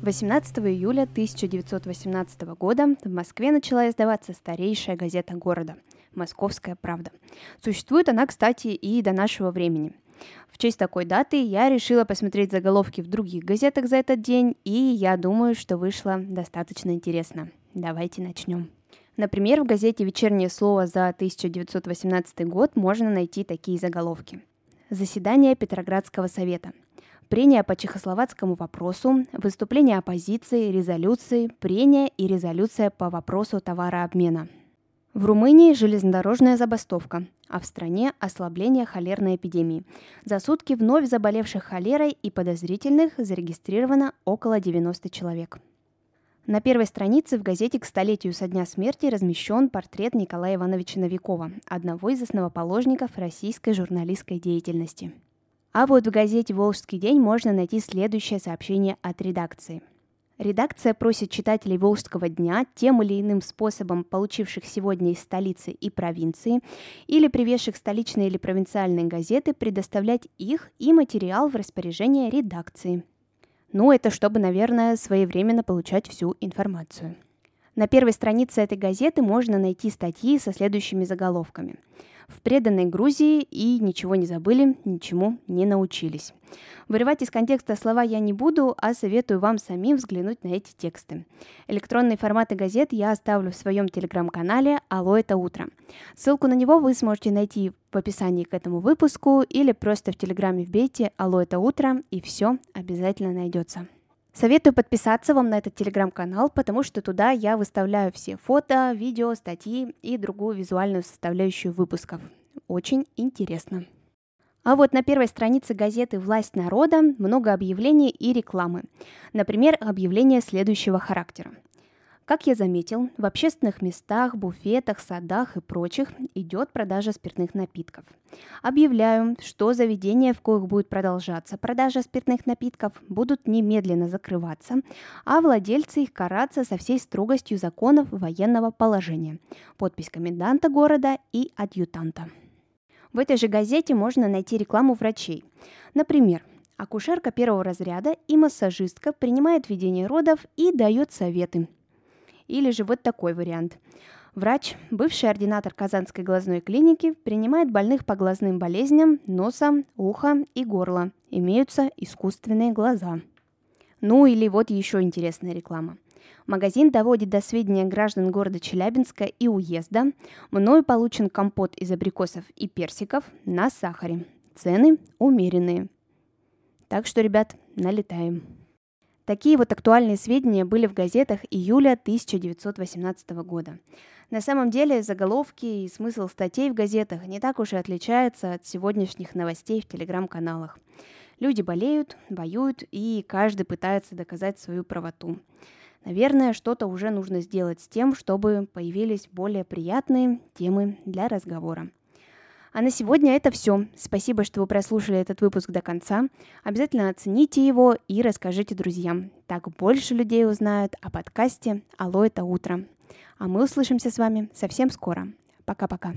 В 18 июля 1918 года в Москве начала издаваться старейшая газета города «Московская правда». Существует она, кстати, и до нашего времени. В честь такой даты я решила посмотреть заголовки в других газетах за этот день, и я думаю, что вышло достаточно интересно. Давайте начнем. Например, в газете «Вечернее слово» за 1918 год можно найти такие заголовки. «Заседание Петроградского совета». Прения по чехословацкому вопросу, выступление оппозиции, резолюции, прения и резолюция по вопросу товарообмена. В Румынии железнодорожная забастовка, а в стране ослабление холерной эпидемии. За сутки вновь заболевших холерой и подозрительных зарегистрировано около 90 человек. На первой странице в газете к столетию со дня смерти размещен портрет Николая Ивановича Новикова, одного из основоположников российской журналистской деятельности. А вот в газете «Волжский день» можно найти следующее сообщение от редакции. Редакция просит читателей «Волжского дня» тем или иным способом получивших сегодня из столицы и провинции или привезших столичные или провинциальные газеты предоставлять их и материал в распоряжение редакции. Ну, это чтобы, наверное, своевременно получать всю информацию. На первой странице этой газеты можно найти статьи со следующими заголовками. В преданной Грузии и ничего не забыли, ничему не научились. Вырывать из контекста слова я не буду, а советую вам самим взглянуть на эти тексты. Электронные форматы газет я оставлю в своем телеграм-канале «Алло, это утро». Ссылку на него вы сможете найти в описании к этому выпуску или просто в телеграме вбейте «Алло, это утро» и все обязательно найдется. Советую подписаться вам на этот телеграм-канал, потому что туда я выставляю все фото, видео, статьи и другую визуальную составляющую выпусков. Очень интересно. А вот на первой странице газеты «Власть народа» много объявлений и рекламы. Например, объявление следующего характера. Как я заметил, в общественных местах, буфетах, садах и прочих идет продажа спиртных напитков. Объявляю, что заведения, в коих будет продолжаться продажа спиртных напитков, будут немедленно закрываться, а владельцы их караться со всей строгостью законов военного положения. Подпись коменданта города и адъютанта. В этой же газете можно найти рекламу врачей. Например, акушерка первого разряда и массажистка принимает ведение родов и дает советы. Или же вот такой вариант. Врач, бывший ординатор Казанской глазной клиники, принимает больных по глазным болезням носа, уха и горла. Имеются искусственные глаза. Ну или вот еще интересная реклама. Магазин доводит до сведения граждан города Челябинска и уезда. Мною получен компот из абрикосов и персиков на сахаре. Цены умеренные. Так что, ребят, налетаем. Такие вот актуальные сведения были в газетах июля 1918 года. На самом деле заголовки и смысл статей в газетах не так уж и отличаются от сегодняшних новостей в телеграм-каналах. Люди болеют, воюют, и каждый пытается доказать свою правоту. Наверное, что-то уже нужно сделать с тем, чтобы появились более приятные темы для разговора. А на сегодня это все. Спасибо, что вы прослушали этот выпуск до конца. Обязательно оцените его и расскажите друзьям. Так больше людей узнают о подкасте «Алло, это утро». А мы услышимся с вами совсем скоро. Пока-пока.